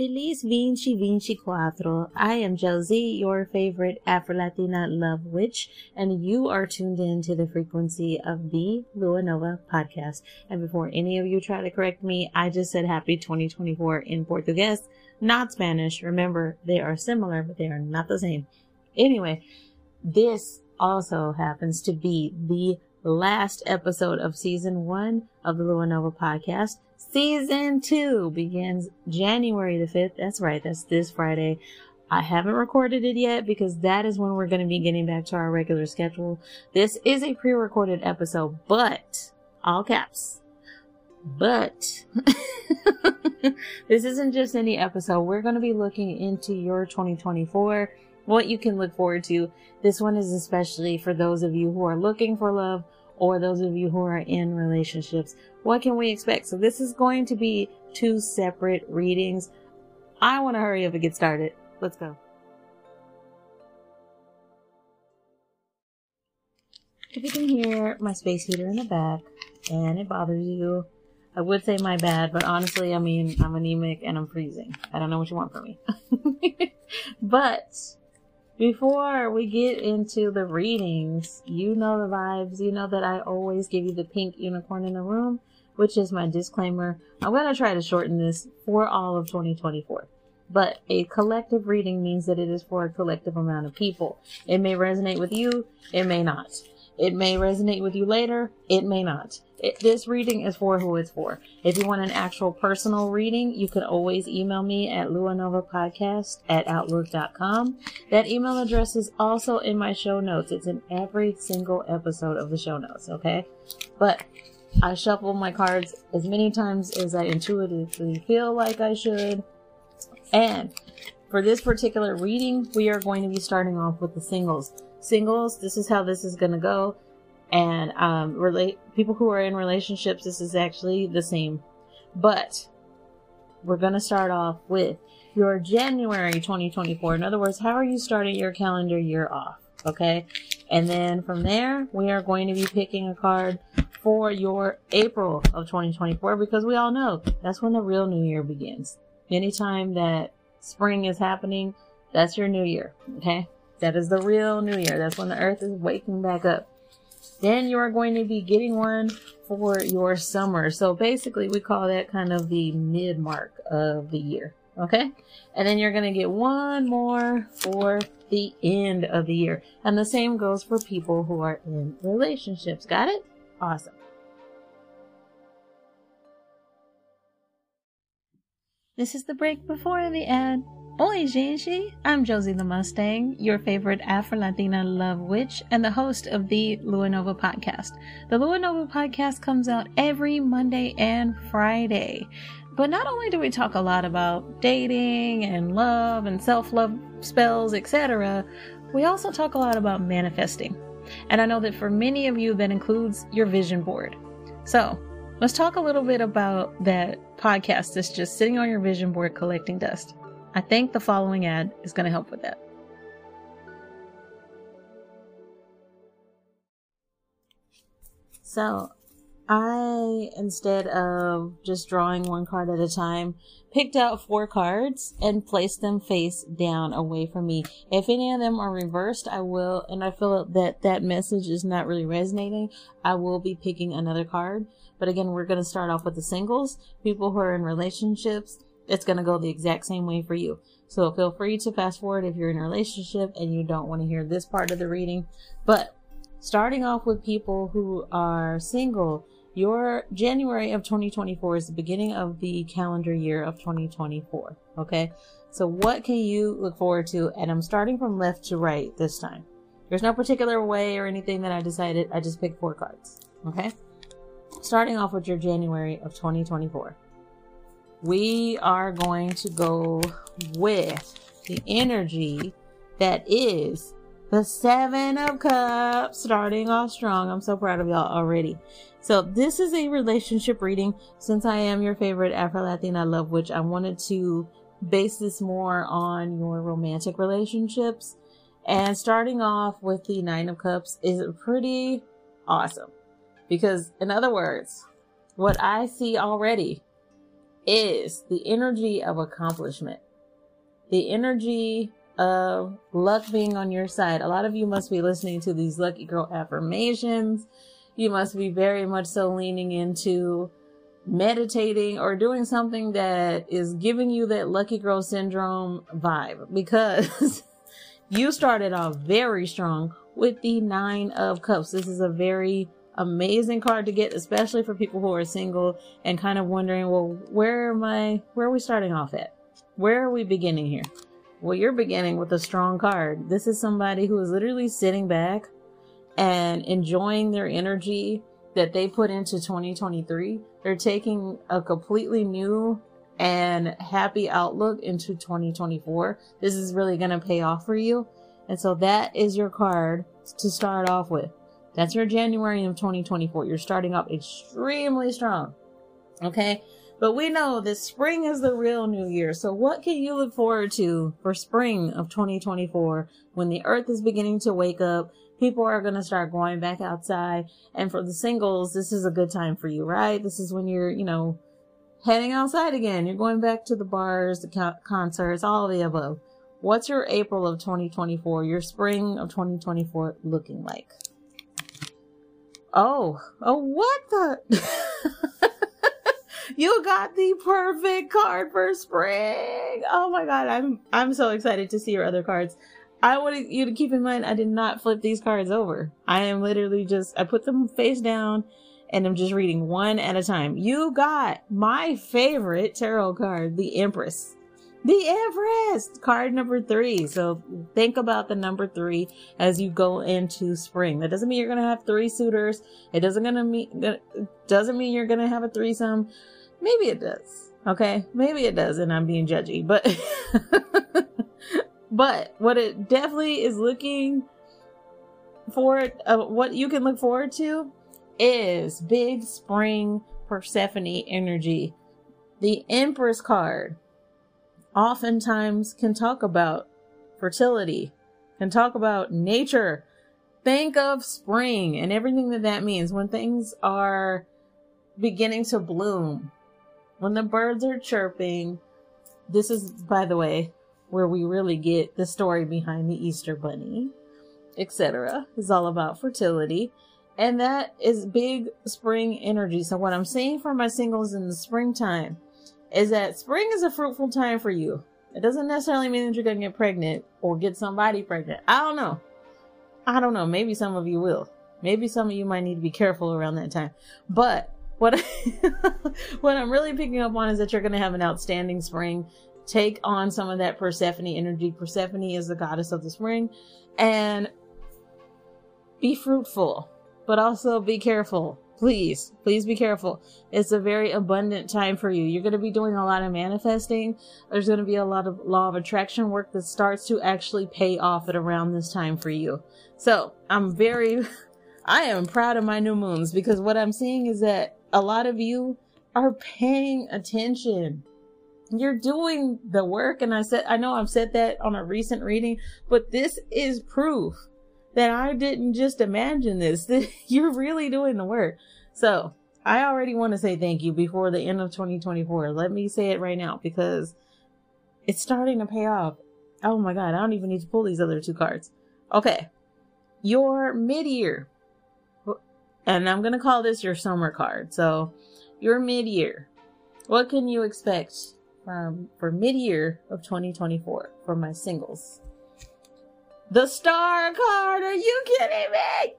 Feliz Vinci Cuatro. I am Josie, your favorite Afro-Latina love witch, and you are tuned in to the frequency of the Lua Nova podcast. And before any of you try to correct me, I just said happy 2024 in Portuguese, not Spanish. Remember, they are similar, but they are not the same. Anyway, this also happens to be the last episode of season 1 of the Lua Nova podcast. Season 2 begins January the 5th. That's right. That's this Friday. I haven't recorded it yet because that is when we're going to be getting back to our regular schedule. This is a pre-recorded episode, but all caps, but this isn't just any episode. We're going to be looking into your 2024, what you can look forward to. This one is especially for those of you who are looking for love or those of you who are in relationships. What can we expect? So this is going to be 2 separate readings. I want to hurry up and get started. Let's go. If you can hear my space heater in the back and it bothers you, I would say my bad, but honestly, I mean, I'm anemic and I'm freezing. I don't know what you want from me. But before we get into the readings, you know the vibes. You know that I always give you the pink unicorn in the room, which is my disclaimer. I'm going to try to shorten this for all of 2024. But a collective reading means that it is for a collective amount of people. It may resonate with you. It may not. It may resonate with you later. It may not. This reading is for who it's for. If you want an actual personal reading, you can always email me at luanovapodcast@outlook.com. That email address is also in my show notes. It's in every single episode of the show notes, okay? But I shuffle my cards as many times as I intuitively feel like I should. And for this particular reading, we are going to be starting off with the singles. Singles, this is how this is going to go. And people who are in relationships, this is actually the same. But we're going to start off with your January 2024. In other words, how are you starting your calendar year off? Okay. And then from there, we are going to be picking a card for your April of 2024, because we all know that's when the real new year begins. Anytime that spring is happening, that's your new year. Okay. That is the real new year. That's when the earth is waking back up. Then you are going to be getting one for your summer. So basically we call that kind of the mid mark of the year. Okay. And then you're going to get one more for the end of the year. And the same goes for people who are in relationships. Got it? Awesome. This is the break before the ad. Oi, gente! I'm Josie the Mustang, your favorite Afro-Latina love witch and the host of the Lua Nova podcast. The Lua Nova podcast comes out every Monday and Friday. But not only do we talk a lot about dating and love and self-love spells, etc., we also talk a lot about manifesting. And I know that for many of you, that includes your vision board. So let's talk a little bit about that podcast that's just sitting on your vision board collecting dust. I think the following ad is going to help with that. So I, instead of just drawing one card at a time, picked out 4 cards and placed them face down away from me. If any of them are reversed, I will, and I feel that that message is not really resonating, I will be picking another card. But again, we're going to start off with the singles, people who are in relationships. It's going to go the exact same way for you. So feel free to fast forward if you're in a relationship and you don't want to hear this part of the reading. But starting off with people who are single, your January of 2024 is the beginning of the calendar year of 2024. Okay. So what can you look forward to? And I'm starting from left to right this time. There's no particular way or anything that I decided. I just picked 4 cards. Okay. Starting off with your January of 2024. We are going to go with the energy that is the 7 of Cups, starting off strong. I'm so proud of y'all already. So this is a relationship reading. Since I am your favorite Afro-Latina love witch, I wanted to base this more on your romantic relationships. And starting off with the 9 of Cups is pretty awesome. Because in other words, what I see already is the energy of accomplishment, the energy of luck being on your side. A lot of you must be listening to these lucky girl affirmations. You must be very much so leaning into meditating or doing something that is giving you that lucky girl syndrome vibe, because you started off very strong with the 9 of Cups. This is a very amazing card to get, especially for people who are single and kind of wondering, well, where are we starting off at? Where are we beginning here? Well, you're beginning with a strong card. This is somebody who is literally sitting back and enjoying their energy that they put into 2023. They're taking a completely new and happy outlook into 2024. This is really going to pay off for you. And so that is your card to start off with. That's your January of 2024. You're starting off extremely strong. Okay. But we know that spring is the real new year. So what can you look forward to for spring of 2024 when the earth is beginning to wake up? People are going to start going back outside. And for the singles, this is a good time for you, right? This is when you're, you know, heading outside again. You're going back to the bars, the concerts, all of the above. What's your April of 2024, your spring of 2024 looking like? Oh, what the... You got the perfect card for spring. Oh my God, I'm so excited to see your other cards. I want you to keep in mind, I did not flip these cards over. I am literally just, I put them face down and I'm just reading one at a time. You got my favorite tarot card, the Empress. The Empress! Card number 3. So think about the number 3 as you go into spring. That doesn't mean you're going to have 3 suitors. It doesn't mean you're going to have a threesome. Maybe it does. Okay? Maybe it does, and I'm being judgy. But, but what it definitely is looking forward, what you can look forward to is big spring Persephone energy. The Empress card oftentimes can talk about fertility, can talk about nature. Think of spring and everything that that means, when things are beginning to bloom, when the birds are chirping. This is, by the way, where we really get the story behind the Easter bunny, etc. It's all about fertility, and that is big spring energy. So what I'm seeing for my singles in the springtime is that spring is a fruitful time for you. It doesn't necessarily mean that you're going to get pregnant or get somebody pregnant. I don't know. Maybe some of you will. Maybe some of you might need to be careful around that time. But what I'm really picking up on is that you're going to have an outstanding spring. Take on some of that Persephone energy. Persephone is the goddess of the spring. And be fruitful, but also be careful. Please, please be careful. It's a very abundant time for you. You're going to be doing a lot of manifesting. There's going to be a lot of law of attraction work that starts to actually pay off at around this time for you. So I am proud of my new moons, because what I'm seeing is that a lot of you are paying attention. You're doing the work. And I know I've said that on a recent reading, but this is proof that I didn't just imagine this, that you're really doing the work. So I already want to say thank you before the end of 2024. Let me say it right now, because it's starting to pay off. Oh my God, I don't even need to pull these other 2 cards. Okay. Your mid-year, and I'm going to call this your summer card. So your mid-year, what can you expect for mid-year of 2024 for my singles? The Star card. Are you kidding me?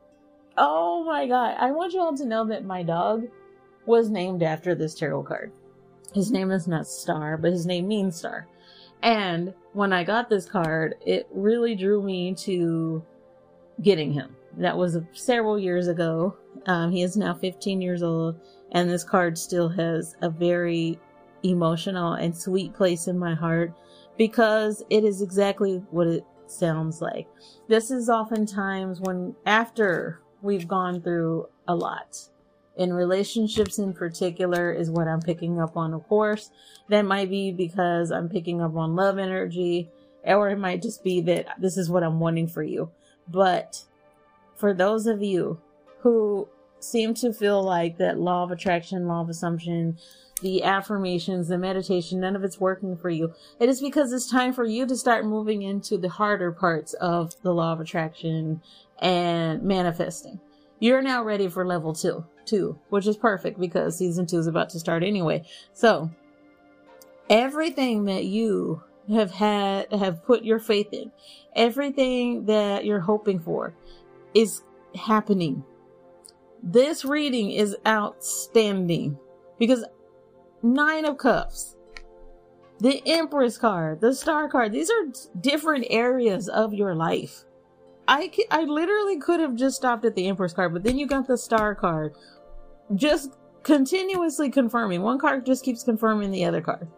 Oh my God. I want you all to know that my dog was named after this tarot card. His name is not Star, but his name means star. And when I got this card, it really drew me to getting him. That was several years ago. He is now 15 years old, and this card still has a very emotional and sweet place in my heart, because it is exactly what it sounds like. This is oftentimes when, after we've gone through a lot in relationships, in particular, is what I'm picking up on. Of course, that might be because I'm picking up on love energy, or it might just be that this is what I'm wanting for you. But for those of you who seem to feel like that law of attraction, law of assumption, the affirmations, the meditation, none of it's working for you, it is because it's time for you to start moving into the harder parts of the law of attraction and manifesting. You're now ready for level two, which is perfect because season 2 is about to start anyway. So everything that you have put your faith in, everything that you're hoping for is happening. This reading is outstanding because 9 of Cups, the Empress card, the Star card, these are different areas of your life. I literally could have just stopped at the Empress card, but then you got the Star card just continuously confirming. One card just keeps confirming the other card.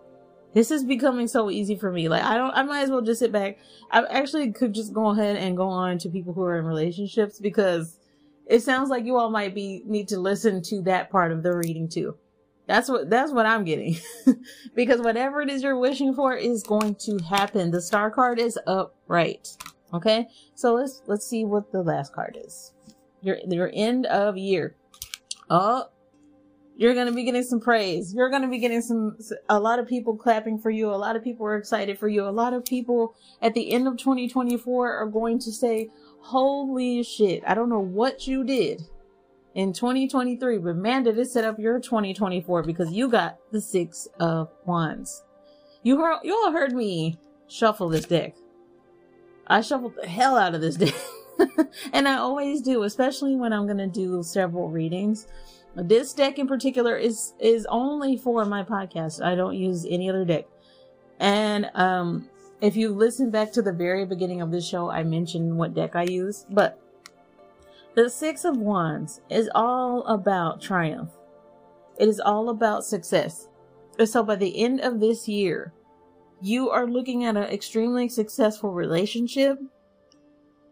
This is becoming so easy for me. Like, I might as well just sit back. I actually could just go ahead and go on to people who are in relationships, because it sounds like you all might need to listen to that part of the reading too. That's what I'm getting. Because whatever it is you're wishing for is going to happen. The Star card is upright. Okay. So let's see what the last card is. Your end of year. Oh, you're going to be getting some praise. You're going to be getting a lot of people clapping for you. A lot of people are excited for you. A lot of people at the end of 2024 are going to say, holy shit, I don't know what you did in 2023, but man, did it set up your 2024, because you got the 6 of Wands. You all heard me shuffle this deck. I shuffled the hell out of this deck. And I always do, especially when I'm going to do several readings. This deck in particular is only for my podcast. I don't use any other deck. And if you listen back to the very beginning of this show, I mentioned what deck I use. But the 6 of Wands is all about triumph. It is all about success. So by the end of this year, you are looking at an extremely successful relationship,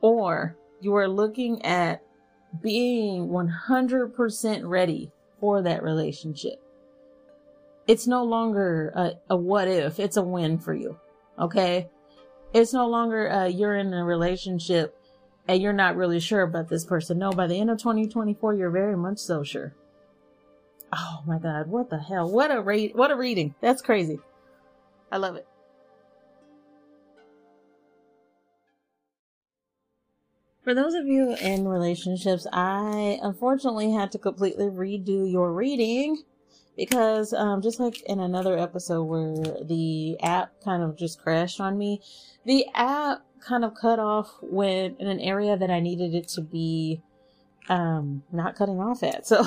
or you are looking at being 100% ready for that relationship. It's no longer a what if, it's a win for you. Okay? It's no longer you're in a relationship and you're not really sure about this person. No, by the end of 2024, you're very much so sure. Oh my God, what the hell? What a reading. That's crazy. I love it. For those of you in relationships, I unfortunately had to completely redo your reading because just like in another episode where the app kind of just crashed on me, the app kind of cut off when in an area that I needed it to be not cutting off at. So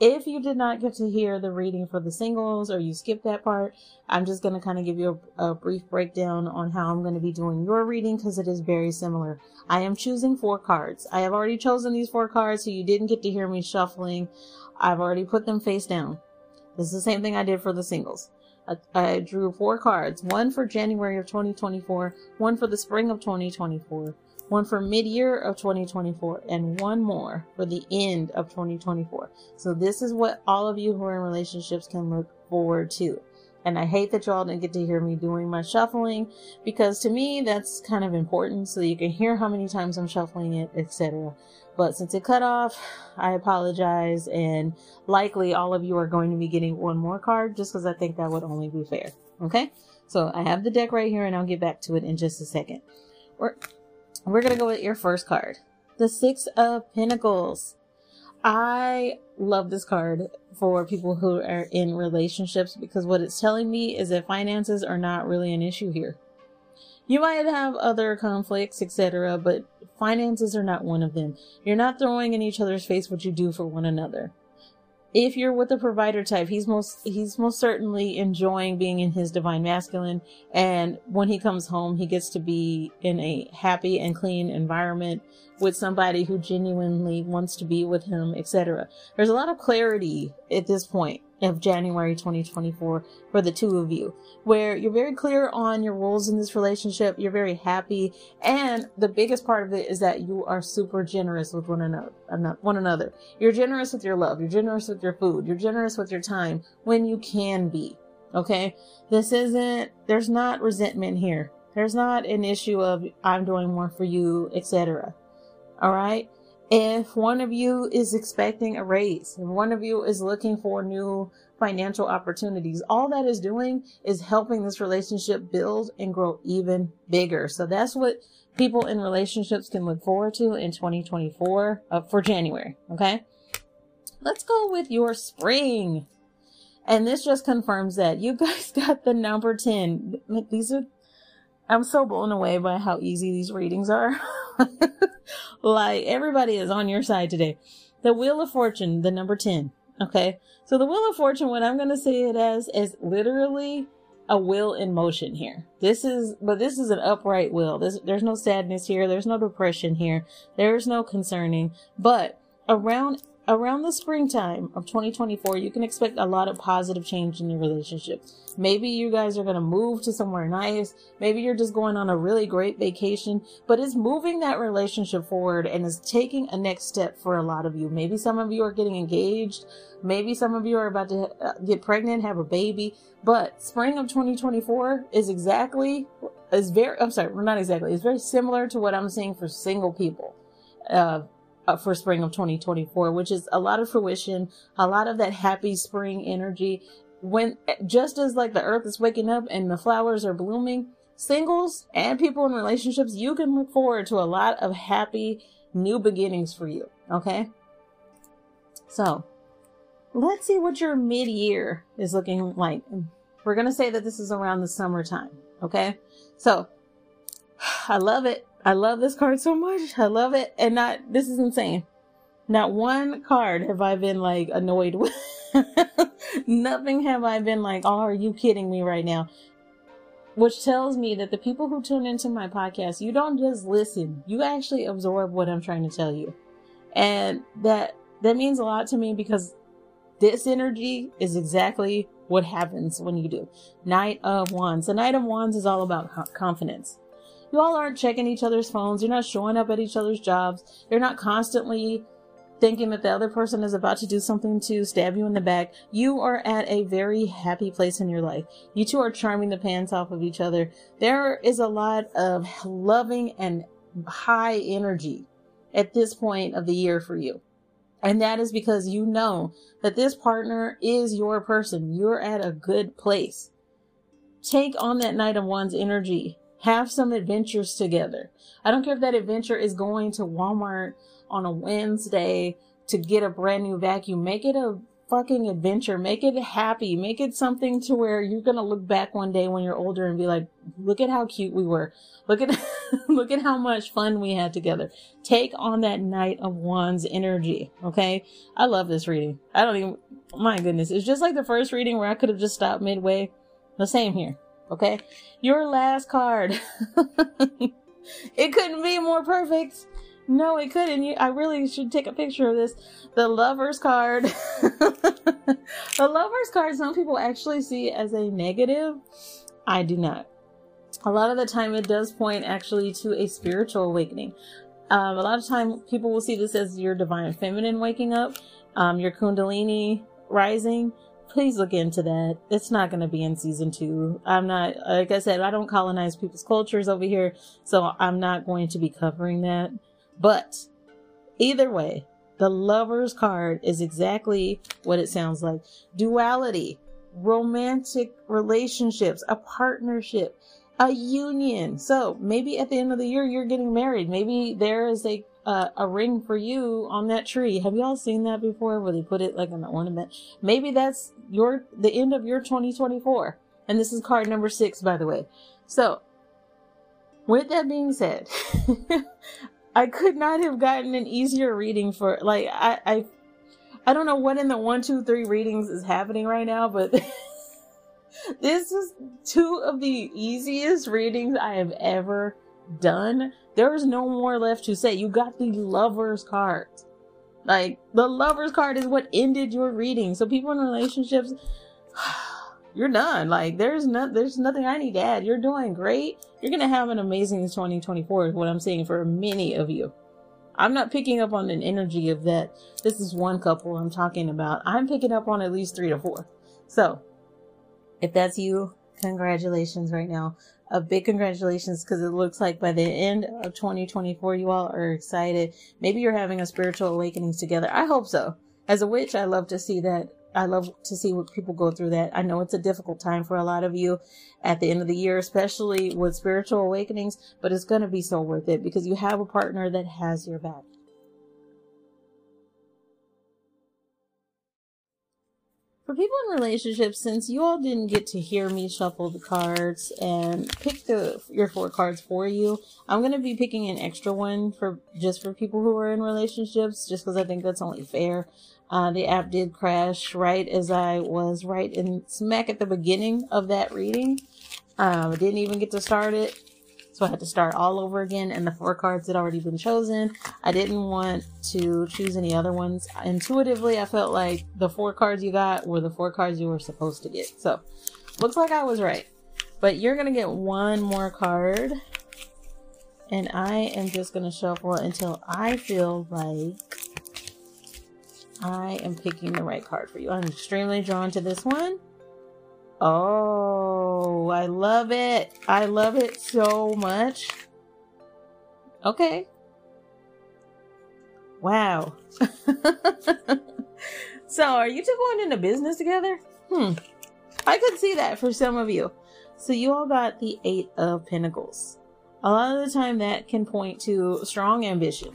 if you did not get to hear the reading for the singles, or you skipped that part, I'm just going to kind of give you a brief breakdown on how I'm going to be doing your reading, because it is very similar. I am choosing 4 cards. I have already chosen these 4 cards, so you didn't get to hear me shuffling. I've already put them face down. This is the same thing I did for the singles. I drew 4 cards, one for January of 2024, one for the spring of 2024, one for mid-year of 2024, and one more for the end of 2024. So this is what all of you who are in relationships can look forward to. And I hate that y'all didn't get to hear me doing my shuffling, because to me that's kind of important so you can hear how many times I'm shuffling it, etc. But since it cut off, I apologize, and likely all of you are going to be getting one more card just because I think that would only be fair. Okay? So I have the deck right here and I'll get back to it in just a second. We're going to go with your first card, the 6 of Pentacles. I love this card for people who are in relationships, because what it's telling me is that finances are not really an issue here. You might have other conflicts, etc., but finances are not one of them. You're not throwing in each other's face what you do for one another. If you're with a provider type, he's most certainly enjoying being in his divine masculine. And when he comes home, he gets to be in a happy and clean environment with somebody who genuinely wants to be with him, etc. There's a lot of clarity at this point of January 2024 for the two of you, where you're very clear on your roles in this relationship. You're very happy. And the biggest part of it is that you are super generous with one another. You're generous with your love. You're generous with your food. You're generous with your time when you can be. Okay. There's not resentment here. There's not an issue of I'm doing more for you, etc. All right. If one of you is expecting a raise, if one of you is looking for new financial opportunities, all that is doing is helping this relationship build and grow even bigger. So that's what people in relationships can look forward to in 2024 for January. Okay, let's go with your spring. And this just confirms that you guys got the number 10. These are, I'm so blown away by how easy these readings are. Like, everybody is on your side today. The Wheel of Fortune, the number 10. Okay. So the Wheel of Fortune, what I'm going to say it as, is literally a wheel in motion here. This is an upright wheel. There's no sadness here. There's no depression here. There's no concerning, but around the springtime of 2024, you can expect a lot of positive change in your relationship. Maybe you guys are going to move to somewhere nice. Maybe you're just going on a really great vacation, but it's moving that relationship forward and is taking a next step for a lot of you. Maybe some of you are getting engaged. Maybe some of you are about to get pregnant, have a baby, but spring of 2024 is very similar to what I'm seeing for single people. For spring of 2024, which is a lot of fruition, a lot of that happy spring energy. When just as like the earth is waking up and the flowers are blooming, singles and people in relationships, you can look forward to a lot of happy new beginnings for you. Okay, so let's see what your mid-year is looking like. We're gonna say that this is around the summertime. Okay, so I love it. I love this card so much. I love it. And this is insane. Not one card have I been like annoyed with. Nothing have I been like, oh, are you kidding me right now? Which tells me that the people who tune into my podcast, you don't just listen, you actually absorb what I'm trying to tell you. And that means a lot to me, because this energy is exactly what happens when you do. Knight of Wands. The Knight of Wands is all about confidence. You all aren't checking each other's phones. You're not showing up at each other's jobs. You're not constantly thinking that the other person is about to do something to stab you in the back. You are at a very happy place in your life. You two are charming the pants off of each other. There is a lot of loving and high energy at this point of the year for you. And that is because you know that this partner is your person. You're at a good place. Take on that Knight of Wands energy. Have some adventures together. I don't care if that adventure is going to Walmart on a Wednesday to get a brand new vacuum. Make it a fucking adventure. Make it happy. Make it something to where you're going to look back one day when you're older and be like, look at how cute we were. Look at how much fun we had together. Take on that Knight of Wands energy. Okay. I love this reading. My goodness. It's just like the first reading where I could have just stopped midway. The same here. Okay, your last card. It couldn't be more perfect. No, it couldn't. I really should take a picture of this. The Lover's card. The Lover's card, some people actually see as a negative. I do not. A lot of the time it does point actually to a spiritual awakening. A lot of time people will see this as your divine feminine waking up, your Kundalini rising. Please look into that. It's not going to be in season 2. I'm not, like I said, I don't colonize people's cultures over here, so I'm not going to be covering that. But either way, the Lover's card is exactly what it sounds like. Duality, romantic relationships, a partnership, a union. So maybe at the end of the year, you're getting married. Maybe there is a ring for you on that tree. Have y'all seen that before, where they put it like an ornament? Maybe that's the end of your 2024. And this is card number 6, by the way. So with that being said, I could not have gotten an easier reading for, like, I don't know what in the 1, 2, 3 readings is happening right now, but this is 2 of the easiest readings I have ever done. There is no more left to say. You got the Lover's card. Like, the Lover's card is what ended your reading. So people in relationships, you're done. Like, there's nothing I need to add. You're doing great. You're going to have an amazing 2024 is what I'm seeing for many of you. I'm not picking up on an energy of that. This is one couple I'm talking about. I'm picking up on at least 3 to 4. So if that's you, congratulations right now. A big congratulations, because it looks like by the end of 2024, you all are excited. Maybe you're having a spiritual awakening together. I hope so. As a witch, I love to see that. I love to see what people go through that. I know it's a difficult time for a lot of you at the end of the year, especially with spiritual awakenings, but it's going to be so worth it because you have a partner that has your back. For people in relationships, since you all didn't get to hear me shuffle the cards and pick your four cards for you, I'm going to be picking an extra one for people who are in relationships, just because I think that's only fair. The app did crash right as I was right in smack at the beginning of that reading. I didn't even get to start it, so I had to start all over again, and the four cards had already been chosen. I didn't want to choose any other ones. Intuitively, I felt like the four cards you got were the four cards you were supposed to get. So, looks like I was right. But you're going to get one more card, and I am just going to shuffle it until I feel like I am picking the right card for you. I'm extremely drawn to this one. Oh, I love it. I love it so much. Okay. Wow. So are you two going into business together? I could see that for some of you. So you all got the 8 of Pentacles. A lot of the time that can point to strong ambition.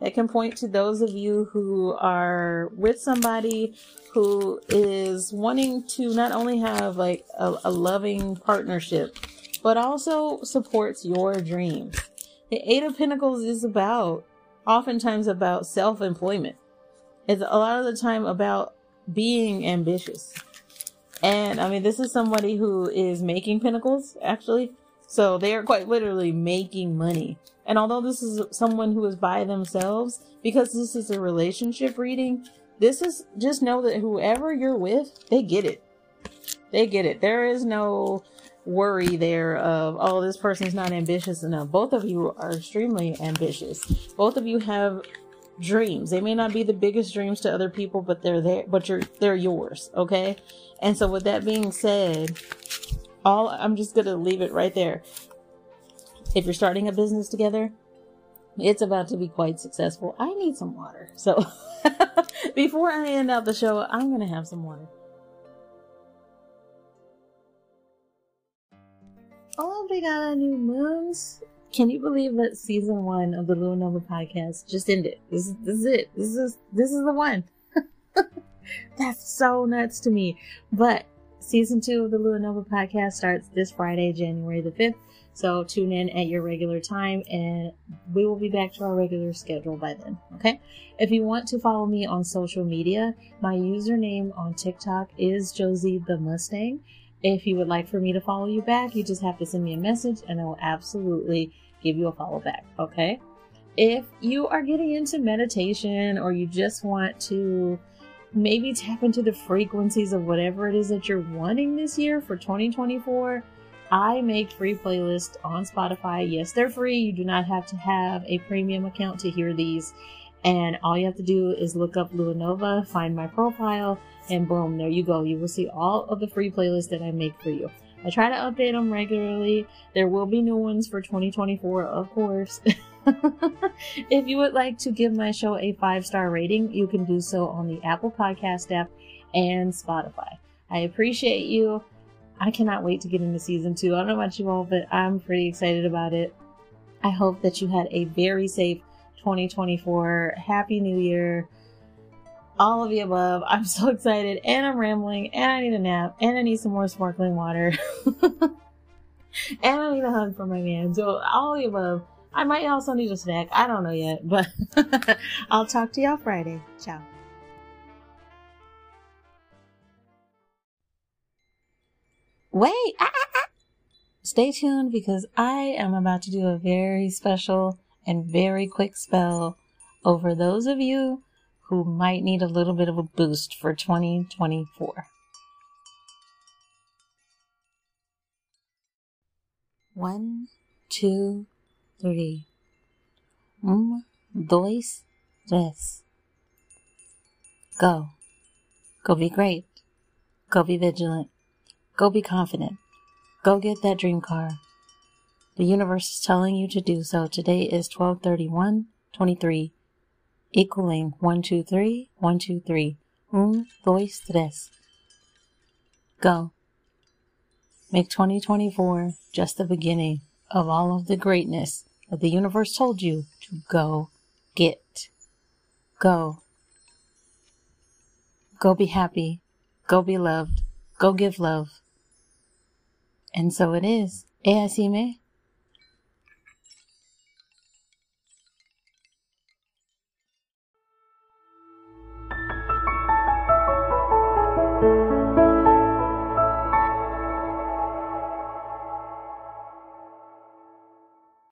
That can point to those of you who are with somebody who is wanting to not only have like a loving partnership, but also supports your dreams. The 8 of Pentacles is about, oftentimes about self-employment. It's a lot of the time about being ambitious. And I mean, this is somebody who is making pentacles, actually. So they are quite literally making money. And although this is someone who is by themselves, because this is a relationship reading, this is just know that whoever you're with, they get it. They get it. There is no worry there of, oh, this person's not ambitious enough. Both of you are extremely ambitious. Both of you have dreams. They may not be the biggest dreams to other people, but they're there, but they're yours. Okay. And so with that being said, I'm just going to leave it right there. If you're starting a business together, it's about to be quite successful. I need some water. So before I end out the show, I'm going to have some water. Oh, we got new moons. Can you believe that season 1 of the Lua Nova podcast just ended? This is it. This is the one. That's so nuts to me. But season 2 of the Lua Nova podcast starts this Friday, January the 5th. So tune in at your regular time and we will be back to our regular schedule by then. Okay. If you want to follow me on social media, my username on TikTok is Josie the Mustang. If you would like for me to follow you back, you just have to send me a message and I will absolutely give you a follow back. Okay. If you are getting into meditation or you just want to maybe tap into the frequencies of whatever it is that you're wanting this year for 2024, I make free playlists on Spotify. Yes, they're free. You do not have to have a premium account to hear these. And all you have to do is look up Lua Nova, find my profile, and boom, there you go. You will see all of the free playlists that I make for you. I try to update them regularly. There will be new ones for 2024, of course. If you would like to give my show a 5-star rating, you can do so on the Apple Podcast app and Spotify. I appreciate you. I cannot wait to get into season 2. I don't know about you all, but I'm pretty excited about it. I hope that you had a very safe 2024. Happy New Year. All of the above. I'm so excited and I'm rambling and I need a nap and I need some more sparkling water. And I need a hug from my man. So all of the above. I might also need a snack. I don't know yet, but I'll talk to y'all Friday. Ciao. Wait, stay tuned because I am about to do a very special and very quick spell over those of you who might need a little bit of a boost for 2024. One, two, three. Dois, tres. Go. Go be great. Go be vigilant. Go be confident. Go get that dream car. The universe is telling you to do so. Today is 12/31/23, equaling 1, 2, 3, 1, 2, 3. 1, 2, 3. Go. Make 2024 just the beginning of all of the greatness that the universe told you to go get. Go. Go be happy. Go be loved. Go give love. And so it is. Et así me.